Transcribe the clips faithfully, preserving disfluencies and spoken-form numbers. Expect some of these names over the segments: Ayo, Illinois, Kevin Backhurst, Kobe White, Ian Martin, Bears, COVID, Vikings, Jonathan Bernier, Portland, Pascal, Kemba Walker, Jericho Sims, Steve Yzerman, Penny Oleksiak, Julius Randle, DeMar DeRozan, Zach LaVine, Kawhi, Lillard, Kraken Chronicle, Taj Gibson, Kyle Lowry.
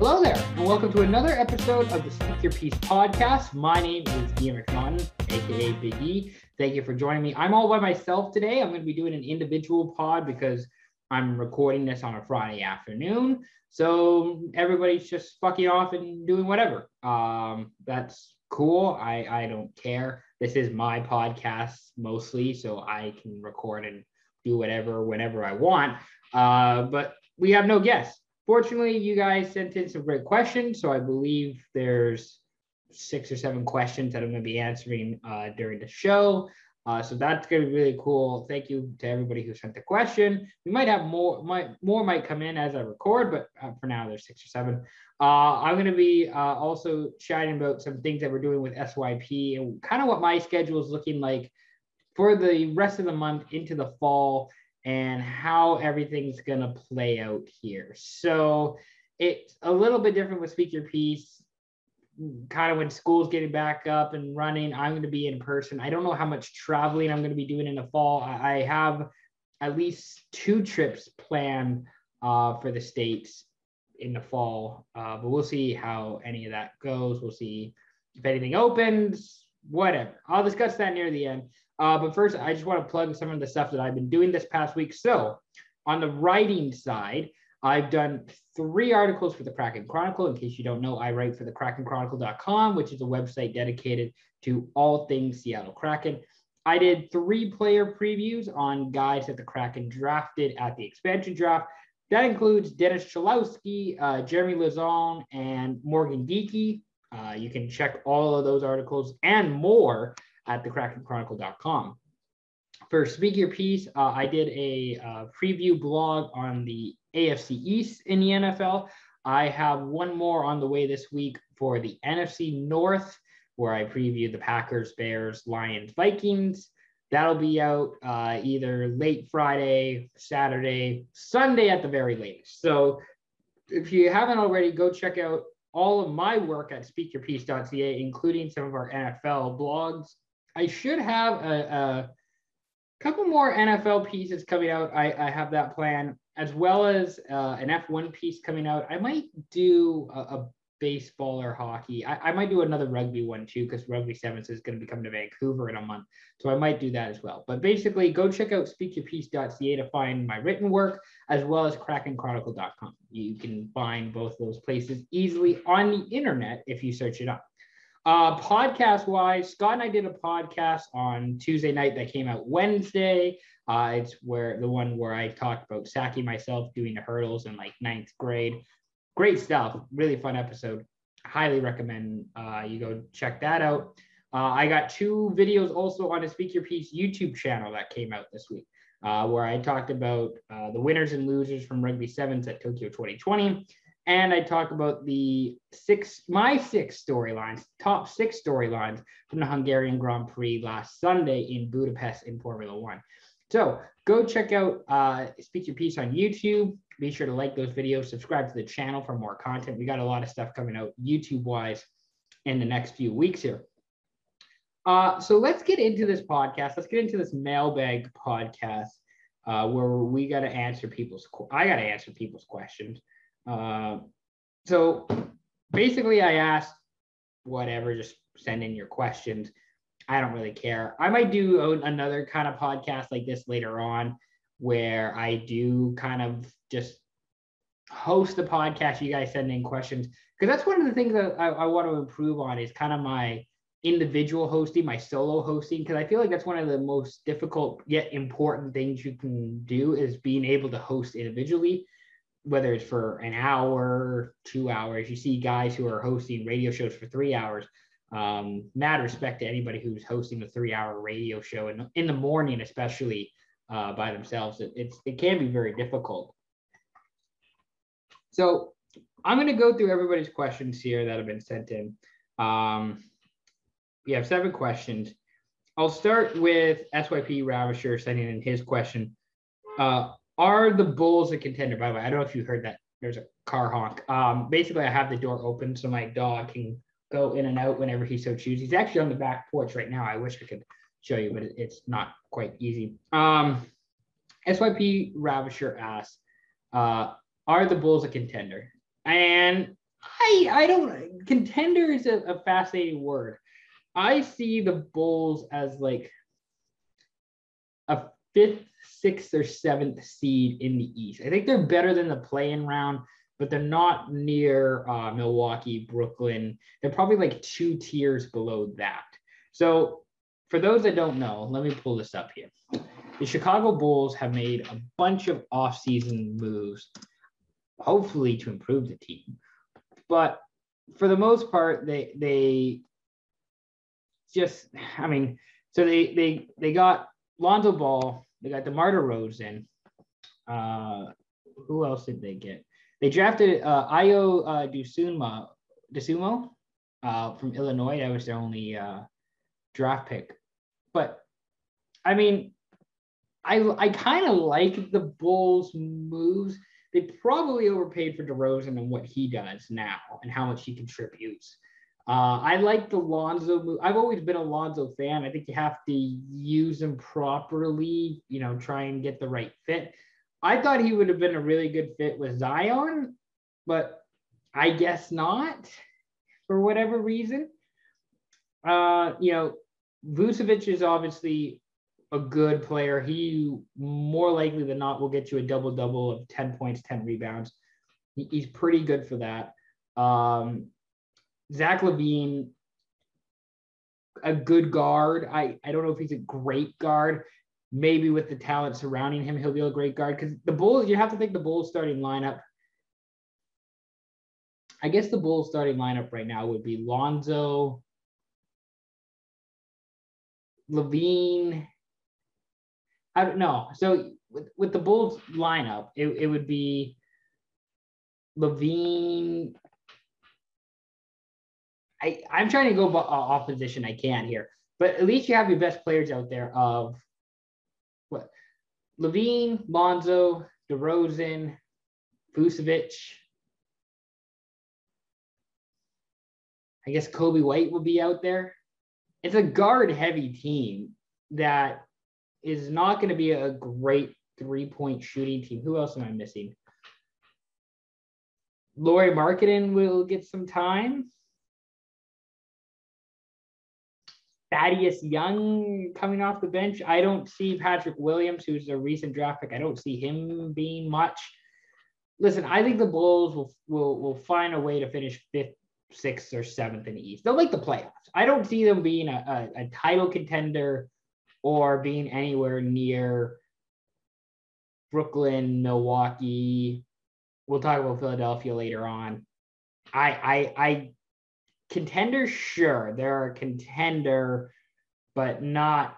Hello there, and welcome to another episode of the Speak Your Peace podcast. My name is Ian Martin, aka Big E. Thank you for joining me. I'm all by myself today. I'm going to be doing an individual pod because I'm recording this on a Friday afternoon. So everybody's just fucking off and doing whatever. Um, that's cool. I, I don't care. This is my podcast mostly, so I can record and do whatever, whenever I want. Uh, but we have no guests. Fortunately, you guys sent in some great questions, so I believe there's six or seven questions that I'm going to be answering uh, during the show. Uh, so that's going to be really cool. Thank you to everybody who sent the question. We might have more, might, more might come in as I record, but uh, for now there's six or seven. Uh, I'm going to be uh, also chatting about some things that we're doing with S Y P and kind of what my schedule is looking like for the rest of the month into the fall, and how everything's going to play out here. So it's a little bit different with Speak Your Peace. Kind of when school's getting back up and running, I'm going to be in person. I don't know how much traveling I'm going to be doing in the fall. I have at least two trips planned uh, for the States in the fall, uh, but we'll see how any of that goes. We'll see if anything opens, whatever. I'll discuss that near the end. Uh, but first, I just want to plug some of the stuff that I've been doing this past week. So on the writing side, I've done three articles for the Kraken Chronicle. In case you don't know, I write for the kraken chronicle dot com, which is a website dedicated to all things Seattle Kraken. I did three player previews on guys that the Kraken drafted at the expansion draft. That includes Dennis Chalowski, uh, Jeremy Lazon, and Morgan Deakey. Uh, you can check all of those articles and more at the kraken chronicle dot com. For Speak Your Peace, uh, I did a uh, preview blog on the A F C East in the N F L. I have one more on the way this week for the N F C North, where I previewed the Packers, Bears, Lions, Vikings. That'll be out uh, either late Friday, Saturday, Sunday at the very latest. So if you haven't already, go check out all of my work at speak your peace dot c a, including some of our N F L blogs. I should have a, a couple more N F L pieces coming out. I, I have that plan, as well as uh, an F one piece coming out. I might do a, a baseball or hockey. I, I might do another rugby one too, because Rugby Sevens is going to be coming to Vancouver in a month. So I might do that as well. But basically, go check out speak your peace dot c a to find my written work, as well as kraken chronicle dot com. You can find both those places easily on the internet if you search it up. Uh, podcast-wise, Scott and I did a podcast on Tuesday night that came out Wednesday. Uh, it's where the one where I talked about Saki myself doing the hurdles in like ninth grade. Great stuff. Really fun episode. Highly recommend uh, you go check that out. Uh, I got two videos also on the Speak Your Peace YouTube channel that came out this week, uh, where I talked about uh, the winners and losers from Rugby Sevens at Tokyo twenty twenty. And I talk about the six, my six storylines, top six storylines from the Hungarian Grand Prix last Sunday in Budapest in Formula One. So go check out uh, Speak Your Peace on YouTube. Be sure to like those videos, subscribe to the channel for more content. We got a lot of stuff coming out YouTube-wise in the next few weeks here. Uh, so let's get into this podcast. Let's get into this mailbag podcast uh, where we got to answer people's, I got to answer people's questions. Uh, so basically I asked whatever, just send in your questions. I don't really care. I might do a, another kind of podcast like this later on, where I do kind of just host the podcast. You guys send in questions, because that's one of the things that I, I want to improve on is kind of my individual hosting, my solo hosting, because I feel like that's one of the most difficult yet important things you can do is being able to host individually, whether it's for an hour, two hours. You see guys who are hosting radio shows for three hours. Um, mad respect to anybody who's hosting a three-hour radio show, and in, in the morning, especially uh, by themselves, it, it's it can be very difficult. So I'm going to go through everybody's questions here that have been sent in. Um, we have seven questions. I'll start with S Y P Ravisher sending in his question. Uh, Are the Bulls a contender? By the way, I don't know if you heard that. There's a car honk. Um, basically, I have the door open so my dog can go in and out whenever he so chooses. He's actually on the back porch right now. I wish I could show you, but it's not quite easy. Um, S Y P Ravisher asks, uh, are the Bulls a contender? And I I don't contender is a, a fascinating word. I see the Bulls as like a fifth, sixth, or seventh seed in the East. I think they're better than the play-in round, but they're not near uh, Milwaukee, Brooklyn. They're probably like two tiers below that. So for those that don't know, let me pull this up here. The Chicago Bulls have made a bunch of offseason moves, hopefully to improve the team. But for the most part, they they just, I mean, so they they they got Lonzo Ball, they got DeMar DeRozan. Uh, who else did they get? They drafted uh, Ayo uh, Dosunmu, Dosunmu uh, from Illinois. That was their only uh, draft pick. But I mean, I I kind of like the Bulls' moves. They probably overpaid for DeRozan and what he does now and how much he contributes. Uh, I like the Lonzo move. I've always been a Lonzo fan. I think you have to use him properly, you know, try and get the right fit. I thought he would have been a really good fit with Zion, but I guess not for whatever reason. Uh, you know, Vucevic is obviously a good player. He more likely than not will get you a double-double of ten points, ten rebounds. He, he's pretty good for that. Um, Zach LaVine, a good guard. I, I don't know if he's a great guard. Maybe with the talent surrounding him, he'll be a great guard. Because the Bulls, you have to think the Bulls starting lineup. I guess the Bulls starting lineup right now would be Lonzo, LaVine. I don't know. So with, with the Bulls lineup, it, it would be LaVine. I, I'm trying to go off position. I can here, but at least you have your best players out there of what? LaVine, Lonzo, DeRozan, Vucevic. I guess Kobe White will be out there. It's a guard heavy team that is not going to be a great three-point shooting team. Who else am I missing? Lauri Markkanen will get some time. Thaddeus Young coming off the bench. I don't see Patrick Williams, who's a recent draft pick. I don't see him being much. Listen, I think the Bulls will will, will find a way to finish fifth, sixth, or seventh in the East. They'll make the playoffs. I don't see them being a, a, a title contender or being anywhere near Brooklyn, Milwaukee. We'll talk about Philadelphia later on. I, I, I contender, sure, they're a contender, but not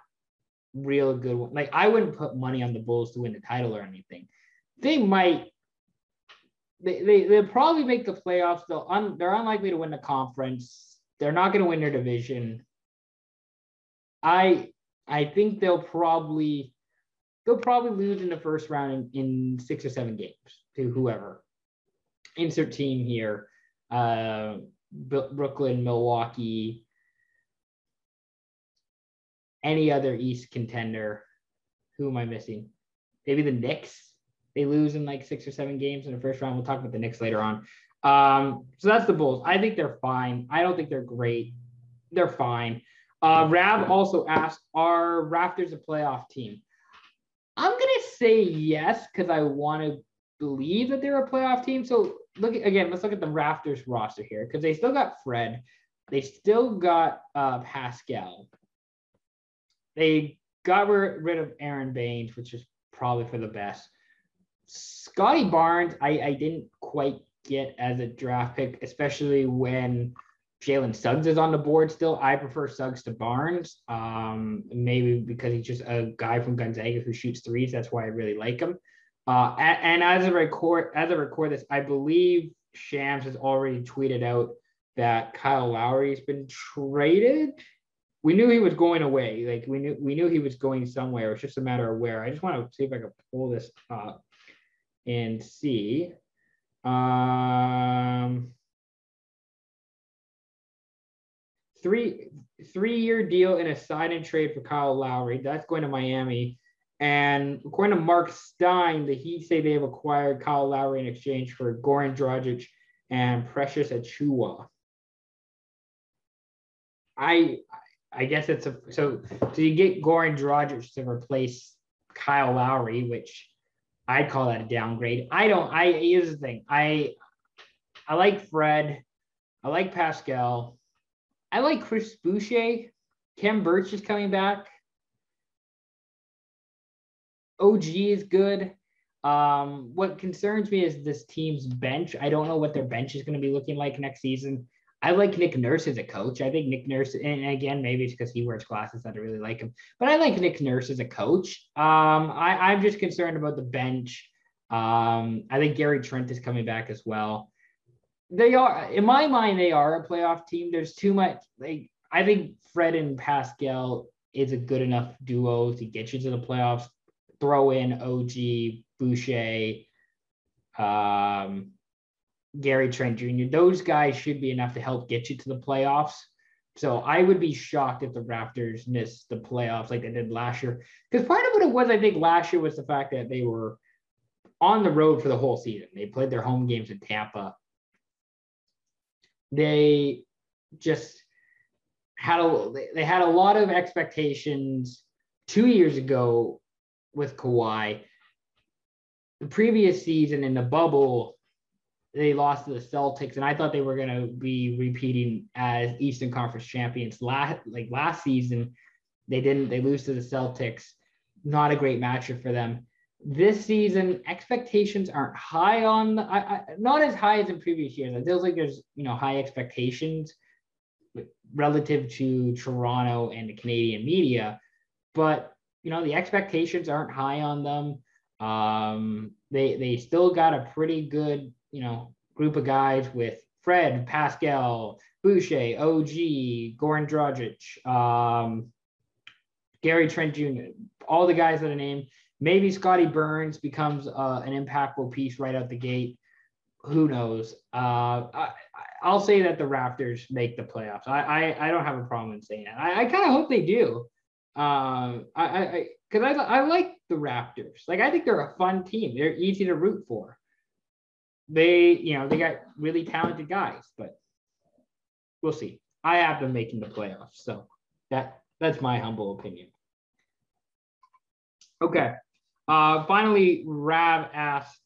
real good one. Like, I wouldn't put money on the Bulls to win the title or anything. They might. They they they'll probably make the playoffs. They'll un, they're unlikely to win the conference. They're not going to win their division. I. I think they'll probably they'll probably lose in the first round in, in six or seven games to whoever. Insert team here, uh, B- Brooklyn, Milwaukee, any other East contender. Who am I missing? Maybe the Knicks. They lose in like six or seven games in the first round. We'll talk about the Knicks later on. Um, so that's the Bulls. I think they're fine. I don't think they're great. They're fine. Uh, Rav also asked, are Raptors a playoff team? I'm going to say yes, because I want to believe that they're a playoff team. So, look at, again, let's look at the Raptors roster here, because they still got Fred. They still got uh, Pascal. They got rid of Aaron Baines, which is probably for the best. Scotty Barnes, I, I didn't quite get as a draft pick, especially when Jalen Suggs is on the board still. I prefer Suggs to Barnes, um, maybe because he's just a guy from Gonzaga who shoots threes. That's why I really like him. Uh, and, and as I record, as I record this, I believe Shams has already tweeted out that Kyle Lowry has been traded. We knew he was going away. Like we knew, we knew he was going somewhere. It's just a matter of where. I just want to see if I can pull this up and see. Um, Three three-year deal and a sign and trade for Kyle Lowry. That's going to Miami. And according to Mark Stein, the Heat say they have acquired Kyle Lowry in exchange for Goran Dragic and Precious Achiuwa. I I guess it's a so so you get Goran Dragic to replace Kyle Lowry, which I'd call that a downgrade. I don't. I here's the thing. I I like Fred. I like Pascal. I like Chris Boucher. Cam Birch is coming back. O G is good. Um, what concerns me is this team's bench. I don't know what their bench is going to be looking like next season. I like Nick Nurse as a coach. I think Nick Nurse, and again, maybe it's because he wears glasses that I really like him, but I like Nick Nurse as a coach. Um, I, I'm just concerned about the bench. Um, I think Gary Trent is coming back as well. They are, in my mind, they are a playoff team. There's too much. Like, I think Fred and Pascal is a good enough duo to get you to the playoffs. Throw in O G, Boucher, um, Gary Trent Junior Those guys should be enough to help get you to the playoffs. So I would be shocked if the Raptors missed the playoffs like they did last year. Because part of what it was, I think, last year was the fact that they were on the road for the whole season. They played their home games in Tampa. They just had a, they had a lot of expectations two years ago with Kawhi. The previous season in the bubble, they lost to the Celtics, and I thought they were going to be repeating as Eastern Conference champions last, like last season. They didn't, they lose to the Celtics. Not a great matchup for them. This season, expectations aren't high on, the, I, I, not as high as in previous years. It feels like there's, you know, high expectations relative to Toronto and the Canadian media, but you know, the expectations aren't high on them. Um, they they still got a pretty good, you know, group of guys with Fred, Pascal, Boucher, O G, Goran Dragic, um, Gary Trent Junior, all the guys that I named. Maybe Scotty Burns becomes uh, an impactful piece right out the gate. Who knows? Uh, I, I'll say that the Raptors make the playoffs. I I, I don't have a problem in saying that. I, I kind of hope they do. Um, I, I, because I, I, I like the Raptors. Like, I think they're a fun team. They're easy to root for. They, you know, they got really talented guys, but we'll see. I have them making the playoffs, so that that's my humble opinion. Okay. Uh, finally, Rav asked,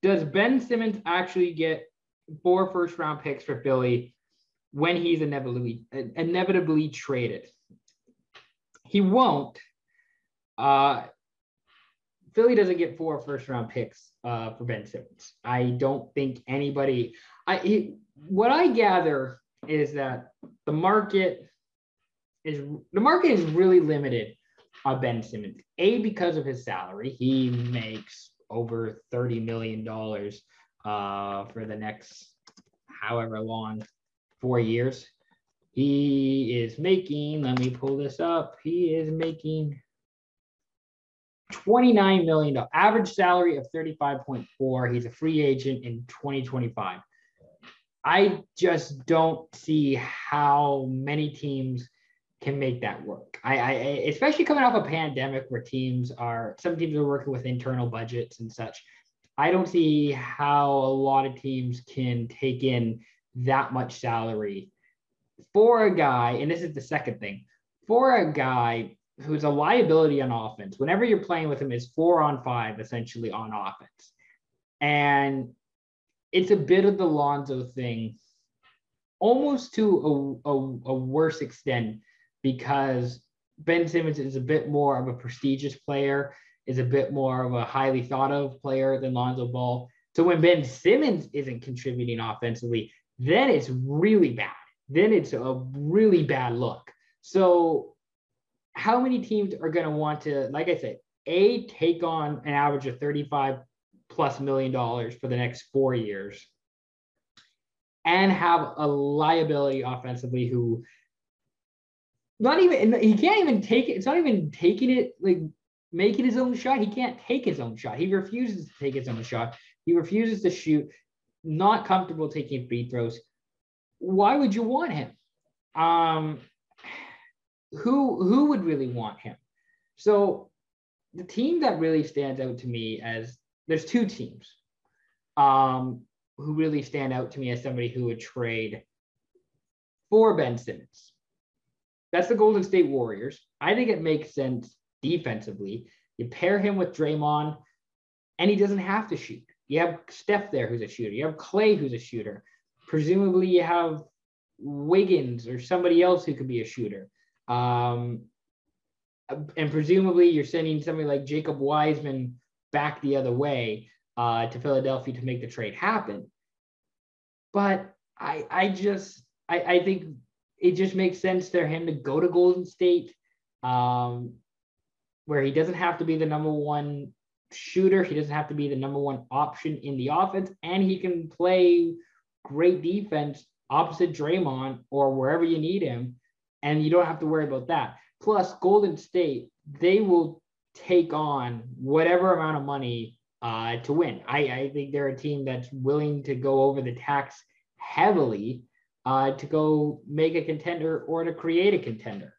"Does Ben Simmons actually get four first-round picks for Philly when he's inevitably inevitably traded?" He won't. Uh, Philly doesn't get four first-round picks uh, for Ben Simmons. I don't think anybody I, – I what I gather is that the market is the market is really limited on Ben Simmons, A, because of his salary. He makes over thirty million dollars uh, for the next however long, four years. He is making, let me pull this up. He is making twenty-nine million dollars, average salary of thirty-five point four. He's a free agent in twenty twenty-five. I just don't see how many teams can make that work. I, I especially coming off a pandemic where teams are, some teams are working with internal budgets and such. I don't see how a lot of teams can take in that much salary for a guy, and this is the second thing, for a guy who's a liability on offense. Whenever you're playing with him, it's four on five, essentially, on offense. And it's a bit of the Lonzo thing, almost to a, a, a worse extent, because Ben Simmons is a bit more of a prestigious player, is a bit more of a highly thought of player than Lonzo Ball. So when Ben Simmons isn't contributing offensively, then it's really bad. Then it's a really bad look. So how many teams are going to want to, like I said, A, take on an average of thirty-five plus million dollars for the next four years and have a liability offensively who not even, he can't even take it. It's not even taking it, like making his own shot. He can't take his own shot. He refuses to take his own shot. He refuses to shoot, not comfortable taking free throws. Why would you want him? Um, who who would really want him? So the team that really stands out to me as there's two teams um, who really stand out to me as somebody who would trade for Ben Simmons. That's the Golden State Warriors. I think it makes sense defensively. You pair him with Draymond, and he doesn't have to shoot. You have Steph there who's a shooter. You have Clay who's a shooter. Presumably you have Wiggins or somebody else who could be a shooter. Um, and presumably you're sending somebody like Jacob Wiseman back the other way uh, to Philadelphia to make the trade happen. But I, I just, I, I think it just makes sense for him to go to Golden State, um, where he doesn't have to be the number one shooter. He doesn't have to be the number one option in the offense, and he can play great defense opposite Draymond or wherever you need him, and you don't have to worry about that. Plus, Golden State, they will take on whatever amount of money uh, to win. I, I think they're a team that's willing to go over the tax heavily uh, to go make a contender or to create a contender.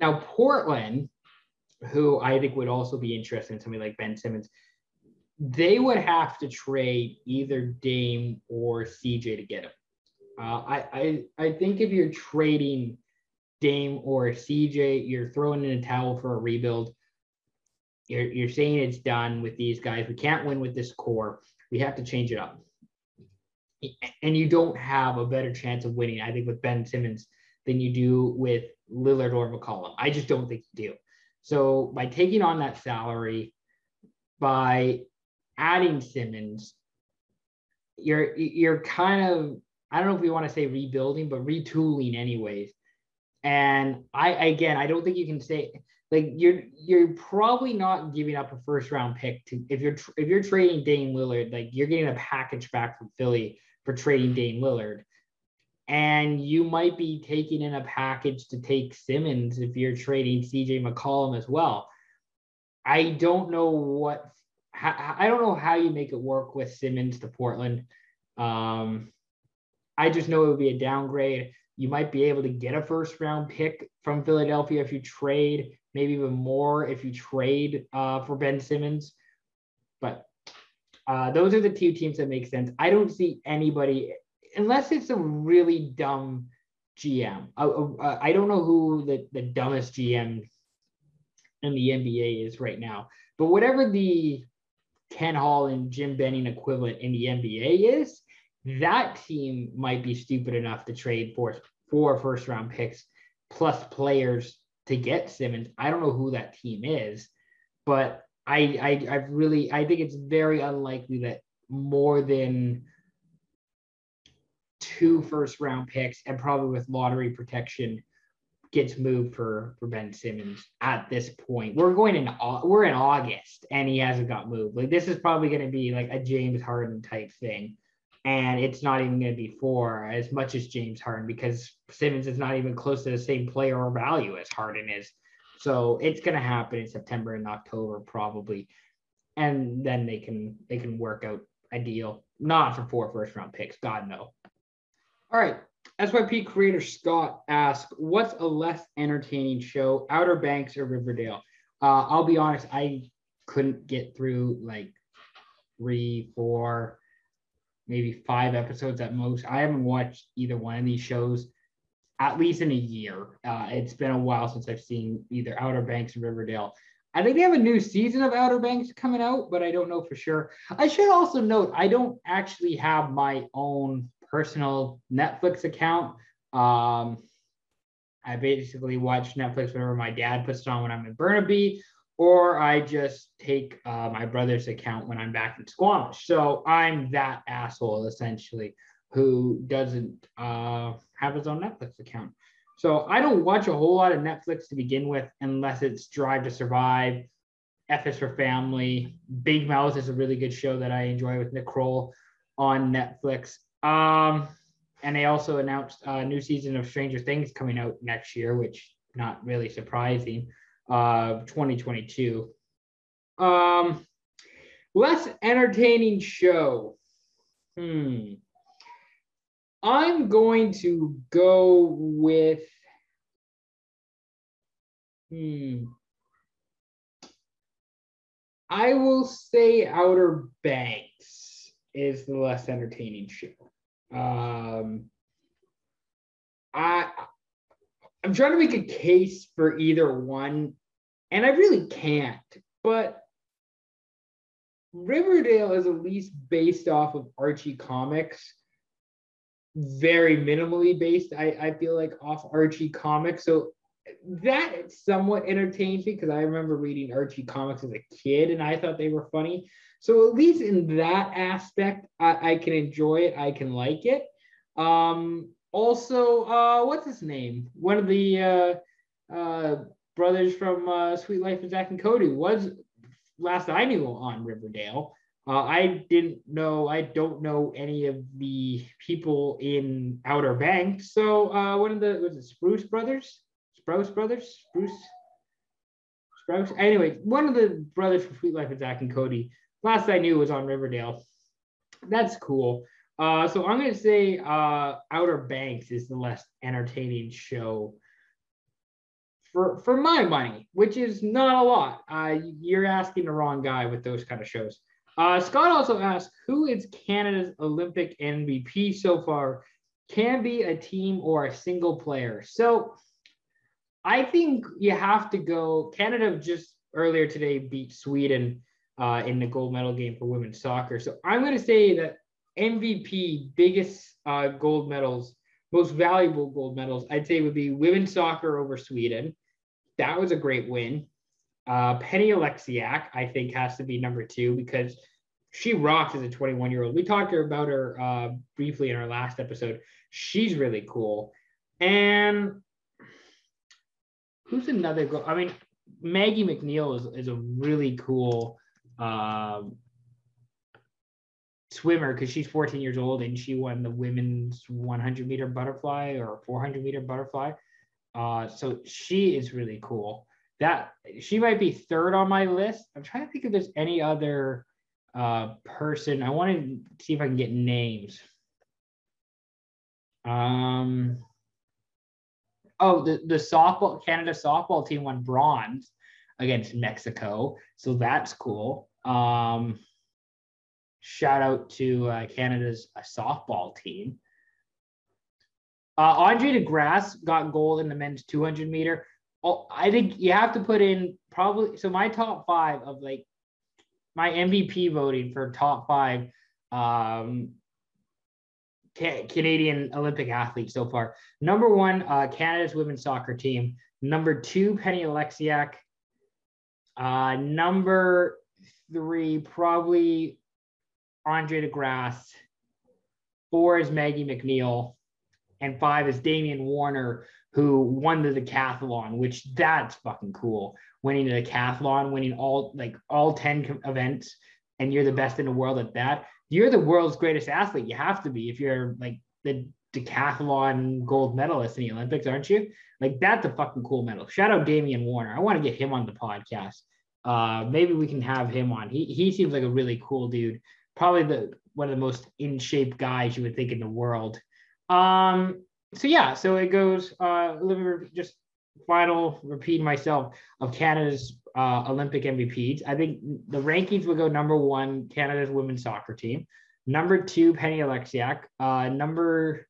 Now, Portland, who I think would also be interested in somebody like Ben Simmons, they would have to trade either Dame or C J to get him. Uh, I, I I think if you're trading Dame or C J, you're throwing in a towel for a rebuild. You're, you're saying it's done with these guys. We can't win with this core. We have to change it up. And you don't have a better chance of winning, I think, with Ben Simmons than you do with Lillard or McCollum. I just don't think you do. So by taking on that salary, by adding Simmons, you're you're kind of, I don't know if we want to say rebuilding, but retooling anyways. And I, again, I don't think you can say, like, you're you're probably not giving up a first round pick to, if you're if you're trading Dame Lillard, like, you're getting a package back from Philly for trading Dame Lillard. And you might be taking in a package to take Simmons if you're trading C J McCollum as well. I don't know what, I don't know how you make it work with Simmons to Portland. Um, I just know it would be a downgrade. You might be able to get a first round pick from Philadelphia if you trade, maybe even more if you trade uh, for Ben Simmons. But uh, those are the two teams that make sense. I don't see anybody, unless it's a really dumb G M. I, I, I don't know who the, the dumbest G M in the N B A is right now, but whatever the Ken Hall and Jim Benning equivalent in the N B A is, that team might be stupid enough to trade for four first round picks plus players to get Simmons. I don't know who that team is, but I, I, I really, I think it's very unlikely that more than two first round picks and probably with lottery protection gets moved for, for Ben Simmons at this point. We're going in, we're in August and he hasn't got moved. Like, this is probably going to be like a James Harden type thing. And it's not even going to be for as much as James Harden, because Simmons is not even close to the same player or value as Harden is. So it's going to happen in September and October probably. And then they can, they can work out a deal, not for four first round picks. God, no. All right. S Y P creator Scott asked, what's a less entertaining show, Outer Banks or Riverdale? Uh, I'll be honest, I couldn't get through like three, four, maybe five episodes at most. I haven't watched either one of these shows, at least in a year. Uh, it's been a while since I've seen either Outer Banks or Riverdale. I think they have a new season of Outer Banks coming out, but I don't know for sure. I should also note, I don't actually have my own personal Netflix account. Um, I basically watch Netflix whenever my dad puts it on when I'm in Burnaby, or I just take uh, my brother's account when I'm back in Squamish. So I'm that asshole essentially who doesn't uh, have his own Netflix account. So I don't watch a whole lot of Netflix to begin with, unless it's Drive to Survive, F is for Family. Big Mouth is a really good show that I enjoy with Nick Kroll on Netflix. Um, and they also announced a new season of Stranger Things coming out next year, which not really surprising, uh, twenty twenty-two. Um, less entertaining show. Hmm. I'm going to go with, hmm. I will say Outer Banks. is the less entertaining show. Um, I, I'm trying to make a case for either one, and I really can't, but Riverdale is at least based off of Archie comics, very minimally based, I, I feel like, off Archie comics. So that somewhat entertains me because I remember reading Archie comics as a kid and I thought they were funny. So at least in that aspect, I, I can enjoy it. I can like it. Um, also, uh, what's his name? One of the uh, uh, brothers from uh, Suite Life of Zack and Cody was, last I knew, on Riverdale. Uh, I didn't know, I don't know any of the people in Outer Banks. So uh, one of the, was it Spruce Brothers? Spruce Brothers? Spruce? Spruce? Anyway, one of the brothers from Suite Life of Zack and Cody, last I knew, was on Riverdale. That's cool. Uh, so I'm going to say uh, Outer Banks is the less entertaining show for for my money, which is not a lot. Uh, you're asking the wrong guy with those kind of shows. Uh, Scott also asks, who is Canada's Olympic M V P so far? Can be a team or a single player. So I think you have to go, Canada just earlier today beat Sweden uh, in the gold medal game for women's soccer. So I'm going to say that M V P, biggest uh, gold medals, most valuable gold medals, I'd say would be women's soccer over Sweden. That was a great win. Uh, Penny Oleksiak, I think, has to be number two because she rocks as a twenty-one-year-old. We talked to her about her uh, briefly in our last episode. She's really cool. And who's another girl? I mean, Maggie McNeil is, is a really cool um, swimmer because she's fourteen years old and she won the women's one hundred meter butterfly or four hundred meter butterfly. Uh, so she is really cool. That she might be third on my list. I'm trying to think if there's any other uh, person. I want to see if I can get names. Um, oh, the, the softball, Canada softball team won bronze against Mexico. So that's cool. Um, shout out to uh, Canada's uh, softball team. Uh, Andre DeGrasse got gold in the men's two hundred meter. Oh, I think you have to put in probably, so my top five of like my M V P voting for top five um, ca- Canadian Olympic athletes so far. Number one, uh, Canada's women's soccer team. Number two, Penny Oleksiak. Uh, number three, probably Andre DeGrasse. Four is Maggie McNeil. And five is Damian Warner, who won the decathlon, which that's fucking cool. Winning the decathlon, winning all like all ten events, and you're the best in the world at that. You're the world's greatest athlete. You have to be if you're like the decathlon gold medalist in the Olympics, aren't you? Like that's a fucking cool medal. Shout out Damian Warner. I want to get him on the podcast. Uh, maybe we can have him on. He he seems like a really cool dude. Probably the one of the most in shape guys you would think in the world. Um. So yeah, so it goes, uh, let me just final repeat myself of Canada's uh, Olympic M V Ps. I think the rankings would go number one, Canada's women's soccer team. Number two, Penny Oleksiak. Uh, number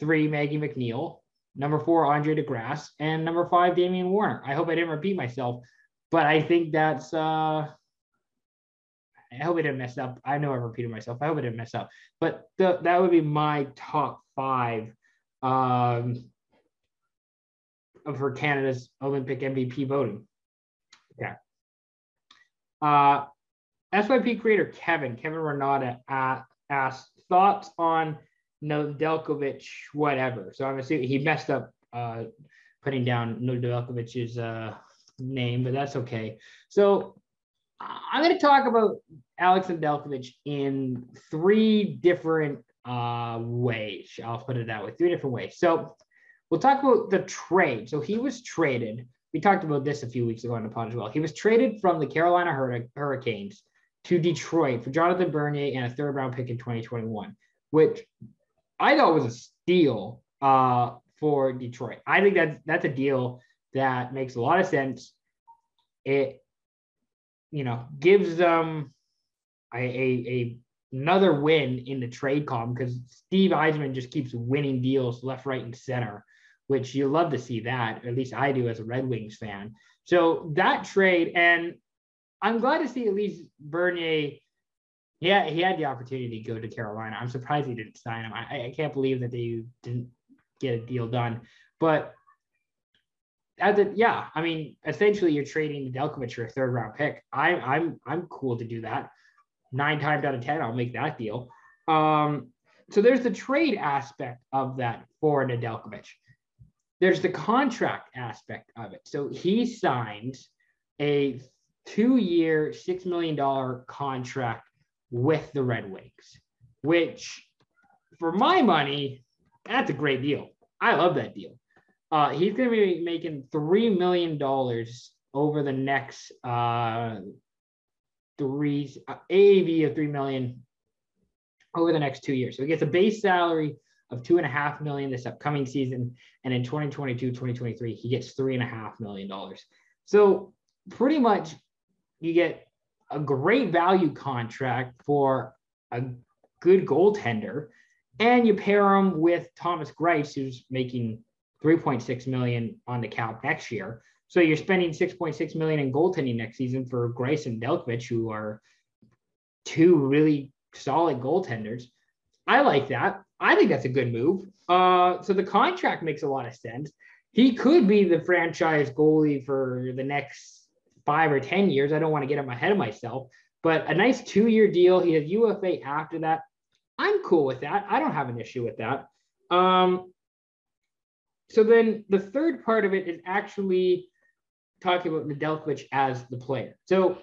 three, Maggie McNeil. Number four, Andre DeGrasse. And number five, Damian Warner. I hope I didn't repeat myself, but I think that's, uh, I hope I didn't mess up. I know I repeated myself. I hope I didn't mess up, but th- that would be my top five Um, of her Canada's Olympic M V P voting. Yeah. Uh, S Y P creator Kevin, Kevin Renata uh, asked thoughts on Nedeljkovic, whatever. So I'm assuming he messed up uh, putting down Nedeljkovic's uh, name, but that's okay. So I'm going to talk about Alex Nedeljkovic in three different Uh, ways. I'll put it that way, three different ways. So we'll talk about the trade. So he was traded. We talked about this a few weeks ago on the pod as well. He was traded from the Carolina Hur- Hurricanes to Detroit for Jonathan Bernier and a third round pick in twenty twenty-one, which I thought was a steal uh, for Detroit. I think that's, that's a deal that makes a lot of sense. It, you know, gives them a, a, a another win in the trade column because Steve Eisman just keeps winning deals left, right, and center, which you love to see that, or at least I do as a Red Wings fan. So that trade, and I'm glad to see at least Bernier, yeah, he had the opportunity to go to Carolina. I'm surprised he didn't sign him. I, I can't believe that they didn't get a deal done. But as a, yeah, I mean, essentially you're trading Nedeljkovic for a third round pick. I, I'm I'm cool to do that. Nine times out of ten, I'll make that deal. Um, so there's the trade aspect of that for Nedeljkovic. There's the contract aspect of it. So he signs a two-year, six million dollars contract with the Red Wings, which for my money, that's a great deal. I love that deal. Uh, he's going to be making three million dollars over the next uh, three, uh, A A V of three million dollars over the next two years. So he gets a base salary of two and a half million this upcoming season. And in twenty twenty-two, twenty twenty-three, he gets three and a half million dollars. So pretty much you get a great value contract for a good goaltender. And you pair him with Thomas Greiss, who's making three point six million on the cap next year. So you're spending six point six million in goaltending next season for Greiss and Nedeljkovic, who are two really solid goaltenders. I like that. I think that's a good move. Uh, so the contract makes a lot of sense. He could be the franchise goalie for the next five or ten years. I don't want to get him ahead of myself, but a nice two-year deal. He has U F A after that. I'm cool with that. I don't have an issue with that. Um, so then the third part of it is actually talking about Nedeljkovic as the player. So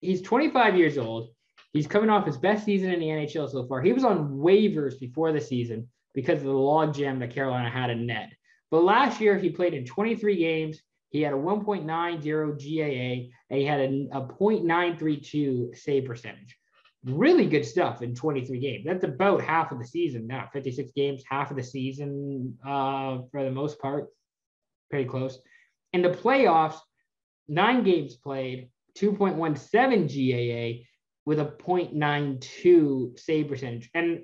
he's twenty-five years old. He's coming off his best season in the N H L so far. He was on waivers before the season because of the logjam that Carolina had in net. But last year, he played in twenty-three games. He had a one point nine oh G A A, and he had a, a point nine three two save percentage. Really good stuff in twenty-three games. That's about half of the season now, fifty-six games, half of the season uh, for the most part, pretty close. In the playoffs, nine games played, two point one seven G A A, with a point nine two save percentage. And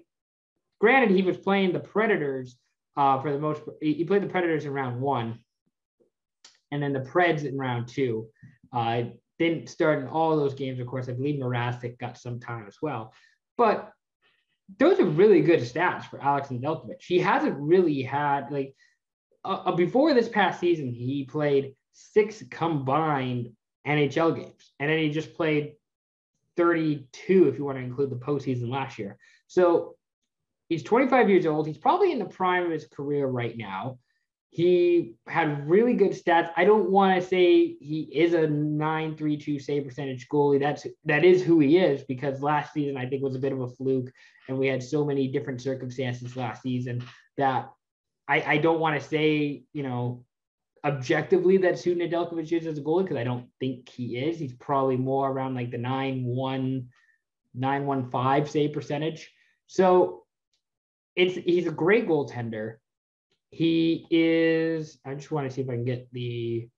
granted, he was playing the Predators uh, for the most, he played the Predators in round one and then the Preds in round two. Uh, didn't start in all those games, of course. I believe Mrazek got some time as well. But those are really good stats for Alex Nedeljkovic. He hasn't really had, like, uh, before this past season, he played six combined N H L games. And then he just played thirty-two if you want to include the postseason last year. So he's twenty-five years old. He's probably in the prime of his career right now. He had really good stats. I don't want to say he is a nine three two save percentage goalie. That's that is who he is, because last season I think was a bit of a fluke, and we had so many different circumstances last season that I, I don't want to say, you know, objectively, that's who Nedeljkovic is as a goalie, because I don't think he is. He's probably more around like the nine one, nine one five save percentage. So it's he's a great goaltender. He is, I just want to see if I can get the,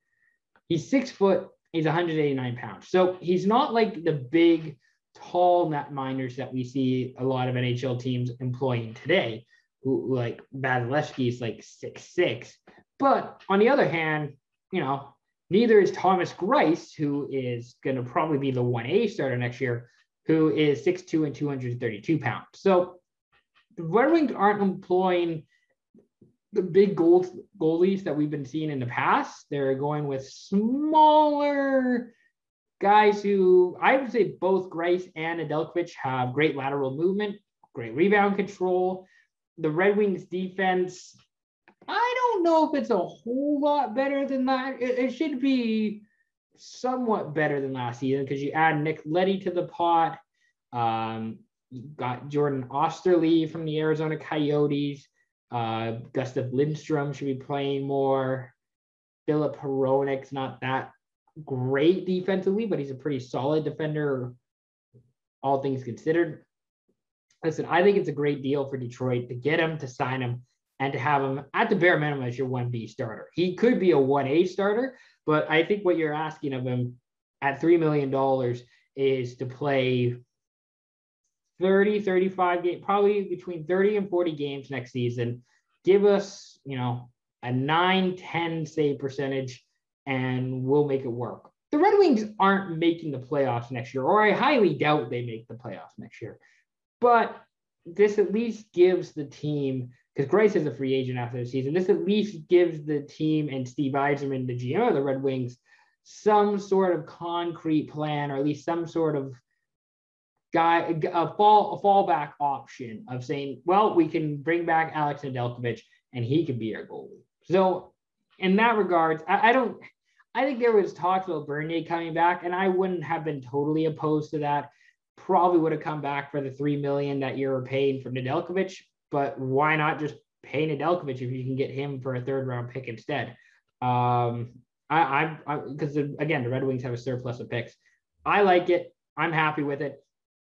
he's six foot, he's one hundred eighty-nine pounds. So he's not like the big, tall net miners that we see a lot of N H L teams employing today, who like Vasilevsky is like six six. But on the other hand, you know, neither is Thomas Greiss, who is going to probably be the one A starter next year, who is six two and two hundred thirty-two pounds. So the Red Wings aren't employing the big goal, goalies that we've been seeing in the past. They're going with smaller guys who, I would say both Greiss and Nedeljkovic have great lateral movement, great rebound control. The Red Wings defense, I don't know if it's a whole lot better than that. It, it should be somewhat better than last season because you add Nick Leddy to the pot. Um, you got Jordan Osterley from the Arizona Coyotes. Uh, Gustav Lindstrom should be playing more. Philip Hronik's not that great defensively, but he's a pretty solid defender, all things considered. Listen, I think it's a great deal for Detroit to get him, to sign him, and to have him at the bare minimum as your one B starter. He could be a one A starter, but I think what you're asking of him at three million dollars is to play thirty, thirty-five games, probably between thirty and forty games next season. Give us, you know, a nine ten save percentage, and we'll make it work. The Red Wings aren't making the playoffs next year, or I highly doubt they make the playoffs next year. But this at least gives the team, because Grice is a free agent after the season, this at least gives the team and Steve Yzerman, the G M of the Red Wings, some sort of concrete plan, or at least some sort of guy, a fall, a fallback option of saying, well, we can bring back Alex Nedeljkovic and he could be our goalie. So in that regard, I, I don't, I think there was talks about Bernier coming back, and I wouldn't have been totally opposed to that. Probably would have come back for the three million dollars that you were paying for Nedeljkovic, but why not just pay Nedeljkovic if you can get him for a third round pick instead? Um, I, I, because again, the Red Wings have a surplus of picks. I like it. I'm happy with it.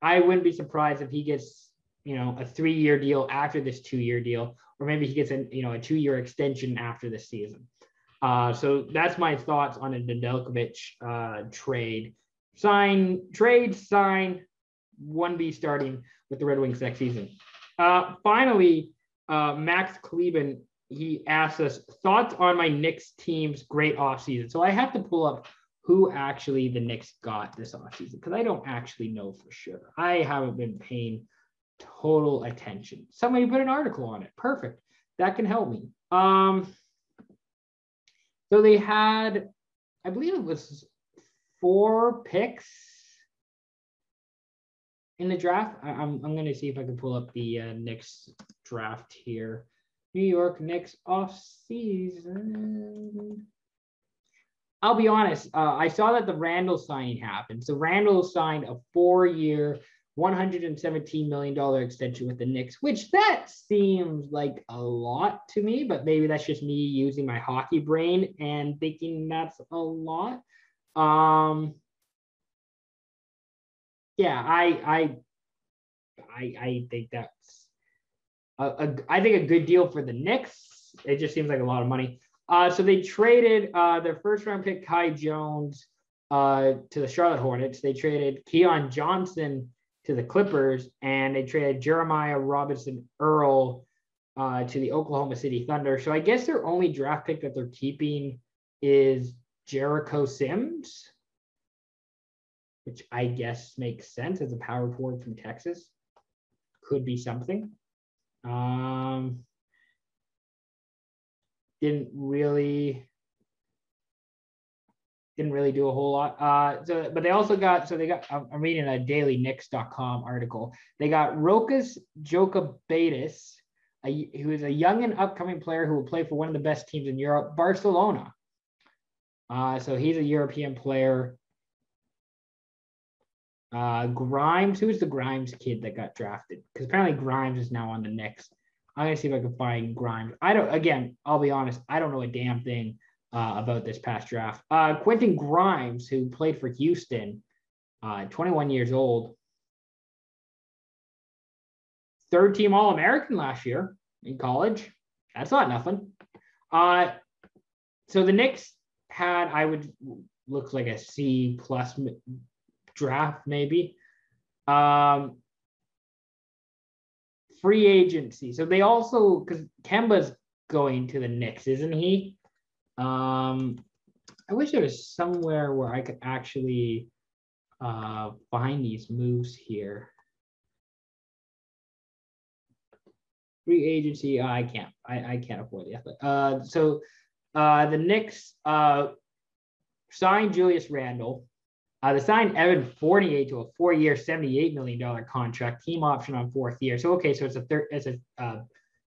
I wouldn't be surprised if he gets, you know, a three year deal after this two year deal, or maybe he gets an, you know, a two year extension after this season. Uh, so that's my thoughts on a Nedeljkovic uh, trade. Sign, trade, sign, one B starting with the Red Wings next season. Uh, finally, uh, Max Kleben, he asks us, thoughts on my Knicks team's great offseason. So I have to pull up who actually the Knicks got this offseason, because I don't actually know for sure. I haven't been paying total attention. Somebody put an article on it. Perfect. That can help me. Um, so they had, I believe it was four picks in the draft. I, I'm I'm going to see if I can pull up the uh, Knicks draft here. New York Knicks off season. I'll be honest. Uh, I saw that the Randle signing happened. So Randle signed a four-year, one hundred seventeen million dollars extension with the Knicks, which that seems like a lot to me, but maybe that's just me using my hockey brain and thinking that's a lot. Um, yeah, I, I, I, I think that's a, a, I think a good deal for the Knicks. It just seems like a lot of money. Uh, so they traded uh, their first round pick, Kai Jones, uh, to the Charlotte Hornets. They traded Keon Johnson to the Clippers, and they traded Jeremiah Robinson Earl uh, to the Oklahoma City Thunder. So I guess their only draft pick that they're keeping is Jericho Sims, which I guess makes sense as a power forward from Texas. Could be something. Um, didn't really, didn't really do a whole lot. Uh, so, but they also got, so they got, I'm reading a daily knicks dot com article. They got Rokas Jokabatis, who is a young and upcoming player who will play for one of the best teams in Europe, Barcelona. Uh, so he's a European player. Uh, Grimes, who's the Grimes kid that got drafted? Because apparently Grimes is now on the Knicks. I'm going to see if I can find Grimes. I don't, again, I'll be honest, I don't know a damn thing uh, about this past draft. Uh, Quentin Grimes, who played for Houston, uh, twenty-one years old. Third team All-American last year in college. That's not nothing. Uh, so the Knicks had, I would look like a C plus draft maybe. Um, free agency. So they also, because Kemba's going to the Knicks, isn't he? Um, I wish there was somewhere where I could actually uh, find these moves here. Free agency. Uh, I can't. I, I can't afford it. Uh, so. Uh, the Knicks uh, signed Julius Randle. Uh, they signed Evan Fournier to a four-year, seventy-eight million dollars contract, team option on fourth year. So, okay, so it's a, thir- it's a uh,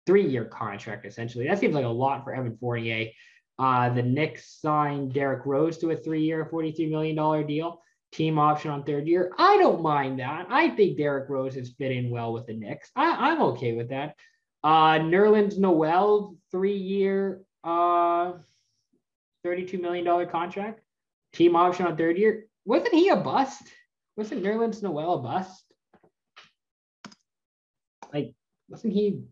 three-year contract, essentially. That seems like a lot for Evan Fournier. Uh, the Knicks signed Derrick Rose to a three-year, forty-three million dollars deal, team option on third year. I don't mind that. I think Derrick Rose has fit in well with the Knicks. I- I'm okay with that. Uh, Nerlens Noel, three-year, Uh, thirty-two million dollars contract, team option on third year. Wasn't he a bust? Wasn't Nerlens Noel a bust? Like, wasn't he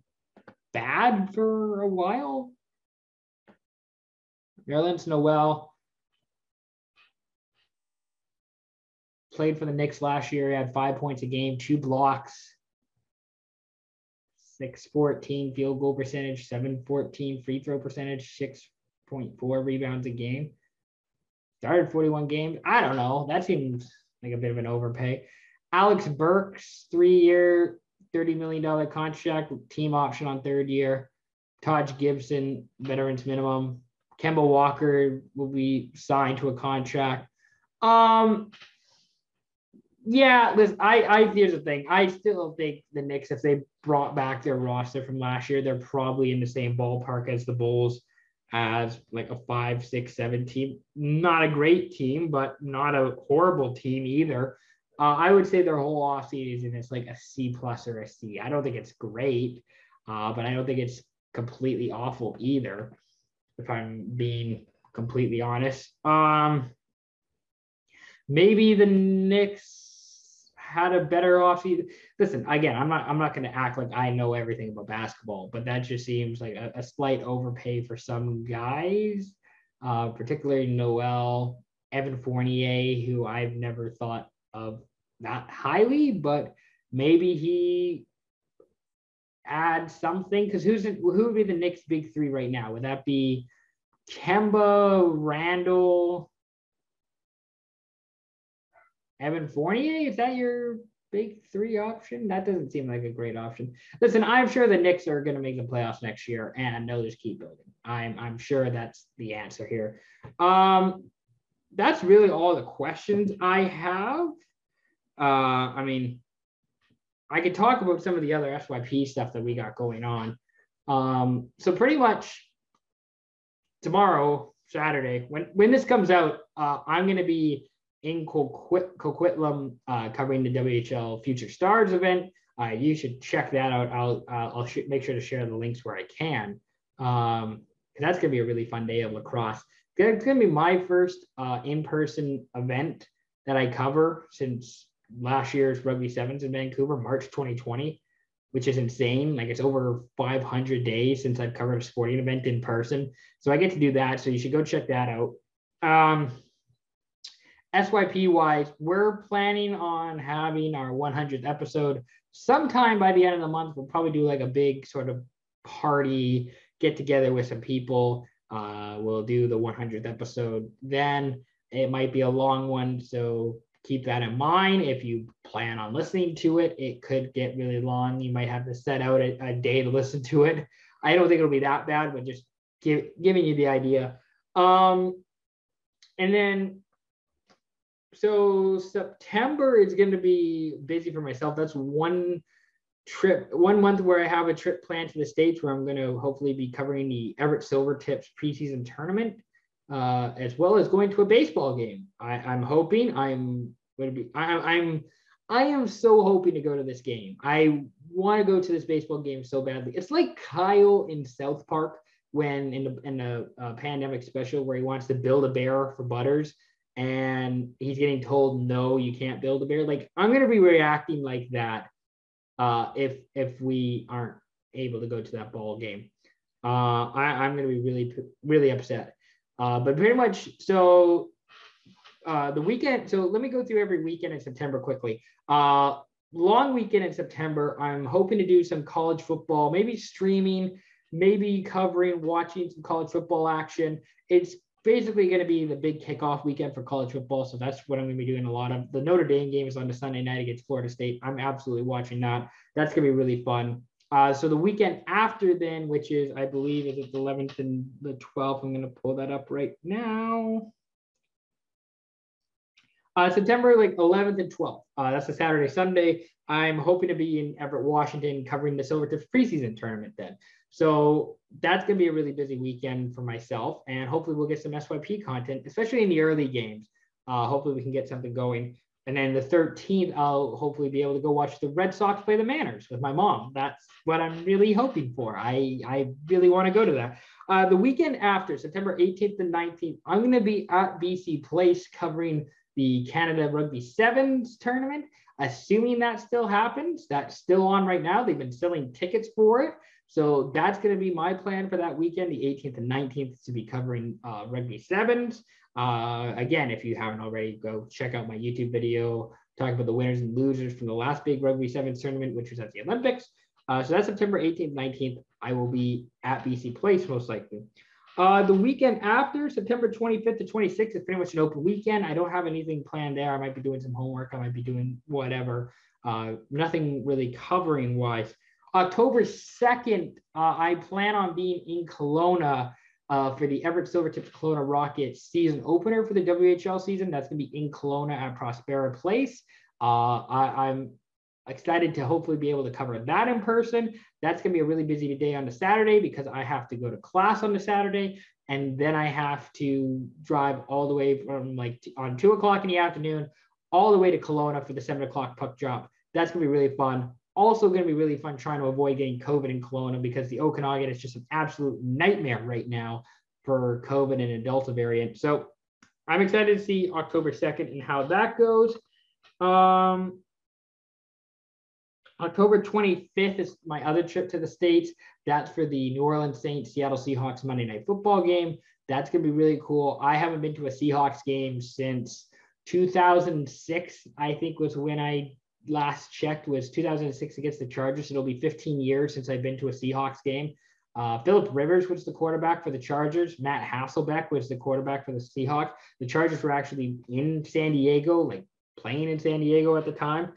bad for a while? Nerlens Noel. played for the Knicks last year. He had five points a game, two blocks, six fourteen field goal percentage, seven fourteen free throw percentage, six point four rebounds a game. Started forty-one games. I don't know. That seems like a bit of an overpay. Alex Burks, three-year, thirty million dollars contract, team option on third year. Taj Gibson, veterans minimum. Kemba Walker will be signed to a contract. Um, yeah, listen, I, I, here's the thing. I still think the Knicks, if they brought back their roster from last year, they're probably in the same ballpark as the Bulls, as like a five, six, seven team. Not a great team, but not a horrible team either. Uh, I would say their whole offseason is like a C plus or a C. I don't think it's great, uh, but I don't think it's completely awful either, if I'm being completely honest. Um, maybe the Knicks had a better offseason. Listen, again, I'm not I'm not going to act like I know everything about basketball, but that just seems like a, a slight overpay for some guys, uh, particularly Noel, Evan Fournier, who I've never thought of that highly, but maybe he add something, because who's who would be the Knicks' big three right now? Would that be Kemba, Randall, Evan Fournier? Is that your big three option? That doesn't seem like a great option. Listen, I'm sure the Knicks are going to make the playoffs next year, and I know there's keep building. I'm I'm sure that's the answer here. Um, that's really all the questions I have. Uh, I mean. I could talk about some of the other S Y P stuff that we got going on. Um, so pretty much tomorrow, Saturday, when, when this comes out, uh, I'm going to be in Coquit- Coquitlam uh, covering the W H L Future Stars event. Uh, you should check that out. I'll uh, I'll sh- make sure to share the links where I can. Um, that's going to be a really fun day of lacrosse. It's going to be my first uh, in-person event that I cover since last year's Rugby Sevens in Vancouver, March twenty twenty, which is insane. Like, it's over five hundred days since I've covered a sporting event in person. So I get to do that. So you should go check that out. Um, S Y P wise, we're planning on having our one hundredth episode sometime by the end of the month. We'll probably do like a big sort of party get together with some people. Uh, we'll do the one hundredth episode then. It might be a long one, so keep that in mind. If you plan on listening to it, it could get really long. You might have to set out a, a day to listen to it. I don't think it'll be that bad, but just give, giving you the idea. Um, and then, so September is going to be busy for myself. That's one trip, one month where I have a trip planned to the States where I'm going to hopefully be covering the Everett Silvertips preseason tournament, uh, as well as going to a baseball game. I, I'm hoping I'm going to be, I, I'm, I am so hoping to go to this game. I want to go to this baseball game so badly. It's like Kyle in South Park when in the, in the uh, pandemic special where he wants to build a bear for Butters and he's getting told, no, you can't build a bear. Like, I'm going to be reacting like that uh, if, if we aren't able to go to that ball game. Uh, I, I'm going to be really, really upset. Uh, but pretty much, so uh, the weekend, so let me go through every weekend in September quickly. Uh, long weekend in September, I'm hoping to do some college football, maybe streaming, maybe covering, watching some college football action. It's basically going to be the big kickoff weekend for college football, so that's what I'm going to be doing a lot of. The Notre Dame game is on the Sunday night against Florida State. I'm absolutely watching that. That's going to be really fun. Uh, so the weekend after then, which is, I believe, is it the eleventh and the twelfth? I'm going to pull that up right now. Uh, September like eleventh and twelfth. Uh, that's a Saturday, Sunday. I'm hoping to be in Everett, Washington, covering the Silvertips preseason tournament then. So that's going to be a really busy weekend for myself. And hopefully we'll get some S Y P content, especially in the early games. Uh, hopefully we can get something going. And then the thirteenth, I'll hopefully be able to go watch the Red Sox play the Mariners with my mom. That's what I'm really hoping for. I, I really want to go to that. Uh, the weekend after, September eighteenth and nineteenth, I'm going to be at B C Place covering the Canada Rugby Sevens tournament, assuming that still happens. That's still on right now. They've been selling tickets for it. So that's going to be my plan for that weekend, the eighteenth and nineteenth, to be covering uh, Rugby Sevens. Uh, again, if you haven't already, go check out my YouTube video talking about the winners and losers from the last big Rugby Sevens tournament, which was at the Olympics. Uh, so that's September eighteenth, nineteenth. I will be at B C Place, most likely. Uh, the weekend after, September twenty-fifth to twenty-sixth, is pretty much an open weekend. I don't have anything planned there. I might be doing some homework. I might be doing whatever. Uh, nothing really covering wise. October second, uh, I plan on being in Kelowna uh, for the Everett Silvertips Kelowna Rockets season opener for the W H L season. That's going to be in Kelowna at Prospera Place. Uh, I, I'm excited to hopefully be able to cover that in person. That's going to be a really busy day on the Saturday because I have to go to class on the Saturday. And then I have to drive all the way from like t- on two o'clock in the afternoon, all the way to Kelowna for the seven o'clock puck drop. That's going to be really fun. Also going to be really fun trying to avoid getting COVID in Kelowna because the Okanagan is just an absolute nightmare right now for COVID and Delta variant. So I'm excited to see October second and how that goes. Um, October twenty-fifth is my other trip to the States. That's for the New Orleans Saints, Seattle Seahawks Monday Night Football game. That's going to be really cool. I haven't been to a Seahawks game since two thousand six, I think was when I last checked, was two thousand six against the Chargers. It'll be fifteen years since I've been to a Seahawks game. Uh, Phillip Rivers was the quarterback for the Chargers. Matt Hasselbeck was the quarterback for the Seahawks. The Chargers were actually in San Diego, like playing in San Diego at the time.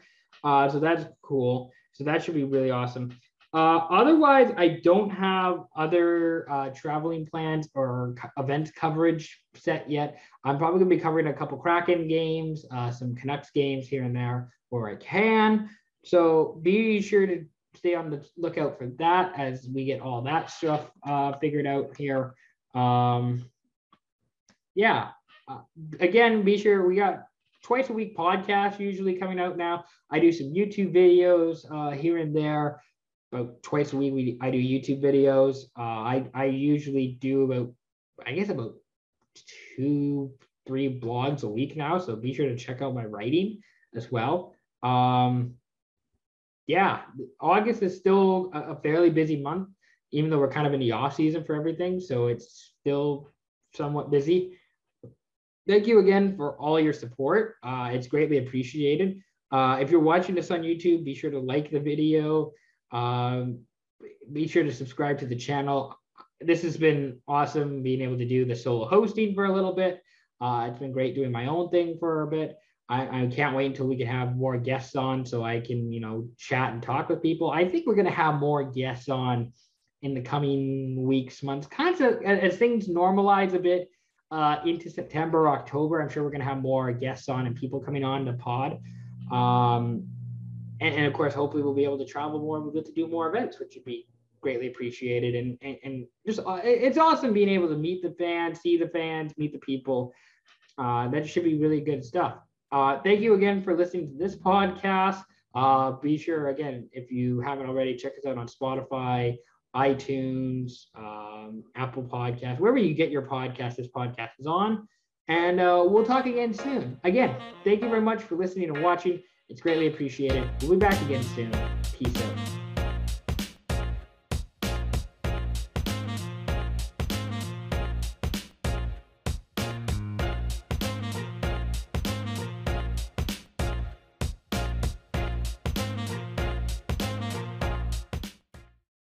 Uh, so that's cool. So that should be really awesome. Uh, otherwise, I don't have other uh, traveling plans or co- event coverage set yet. I'm probably going to be covering a couple Kraken games, uh, some Canucks games here and there where I can. So be sure to stay on the lookout for that as we get all that stuff uh, figured out here. Um, yeah. Uh, again, be sure we got twice a week podcast usually coming out now. I do some YouTube videos uh, here and there. About twice a week, we, I do YouTube videos. Uh, I, I usually do about, I guess about two, three blogs a week now. So be sure to check out my writing as well. Um, yeah, August is still a, a fairly busy month, even though we're kind of in the off season for everything. So it's still somewhat busy. Thank you again for all your support. Uh, it's greatly appreciated. Uh, if you're watching this on YouTube, be sure to like the video. Um, be sure to subscribe to the channel. This has been awesome being able to do the solo hosting for a little bit. Uh, it's been great doing my own thing for a bit. I, I can't wait until we can have more guests on so I can, you know, chat and talk with people. I think we're going to have more guests on in the coming weeks, months, kind of as, as things normalize a bit uh, into September, October. I'm sure we're going to have more guests on and people coming on the pod. Um, And, and of course, hopefully we'll be able to travel more and we'll get to do more events, which would be greatly appreciated. And, and, and just, uh, it's awesome being able to meet the fans, see the fans, meet the people. Uh, that should be really good stuff. Uh, thank you again for listening to this podcast. Uh, be sure, again, if you haven't already, check us out on Spotify, iTunes, um, Apple Podcasts, wherever you get your podcast, this podcast is on. And uh, we'll talk again soon. Again, thank you very much for listening and watching. It's greatly appreciated. We'll be back again soon. Peace out.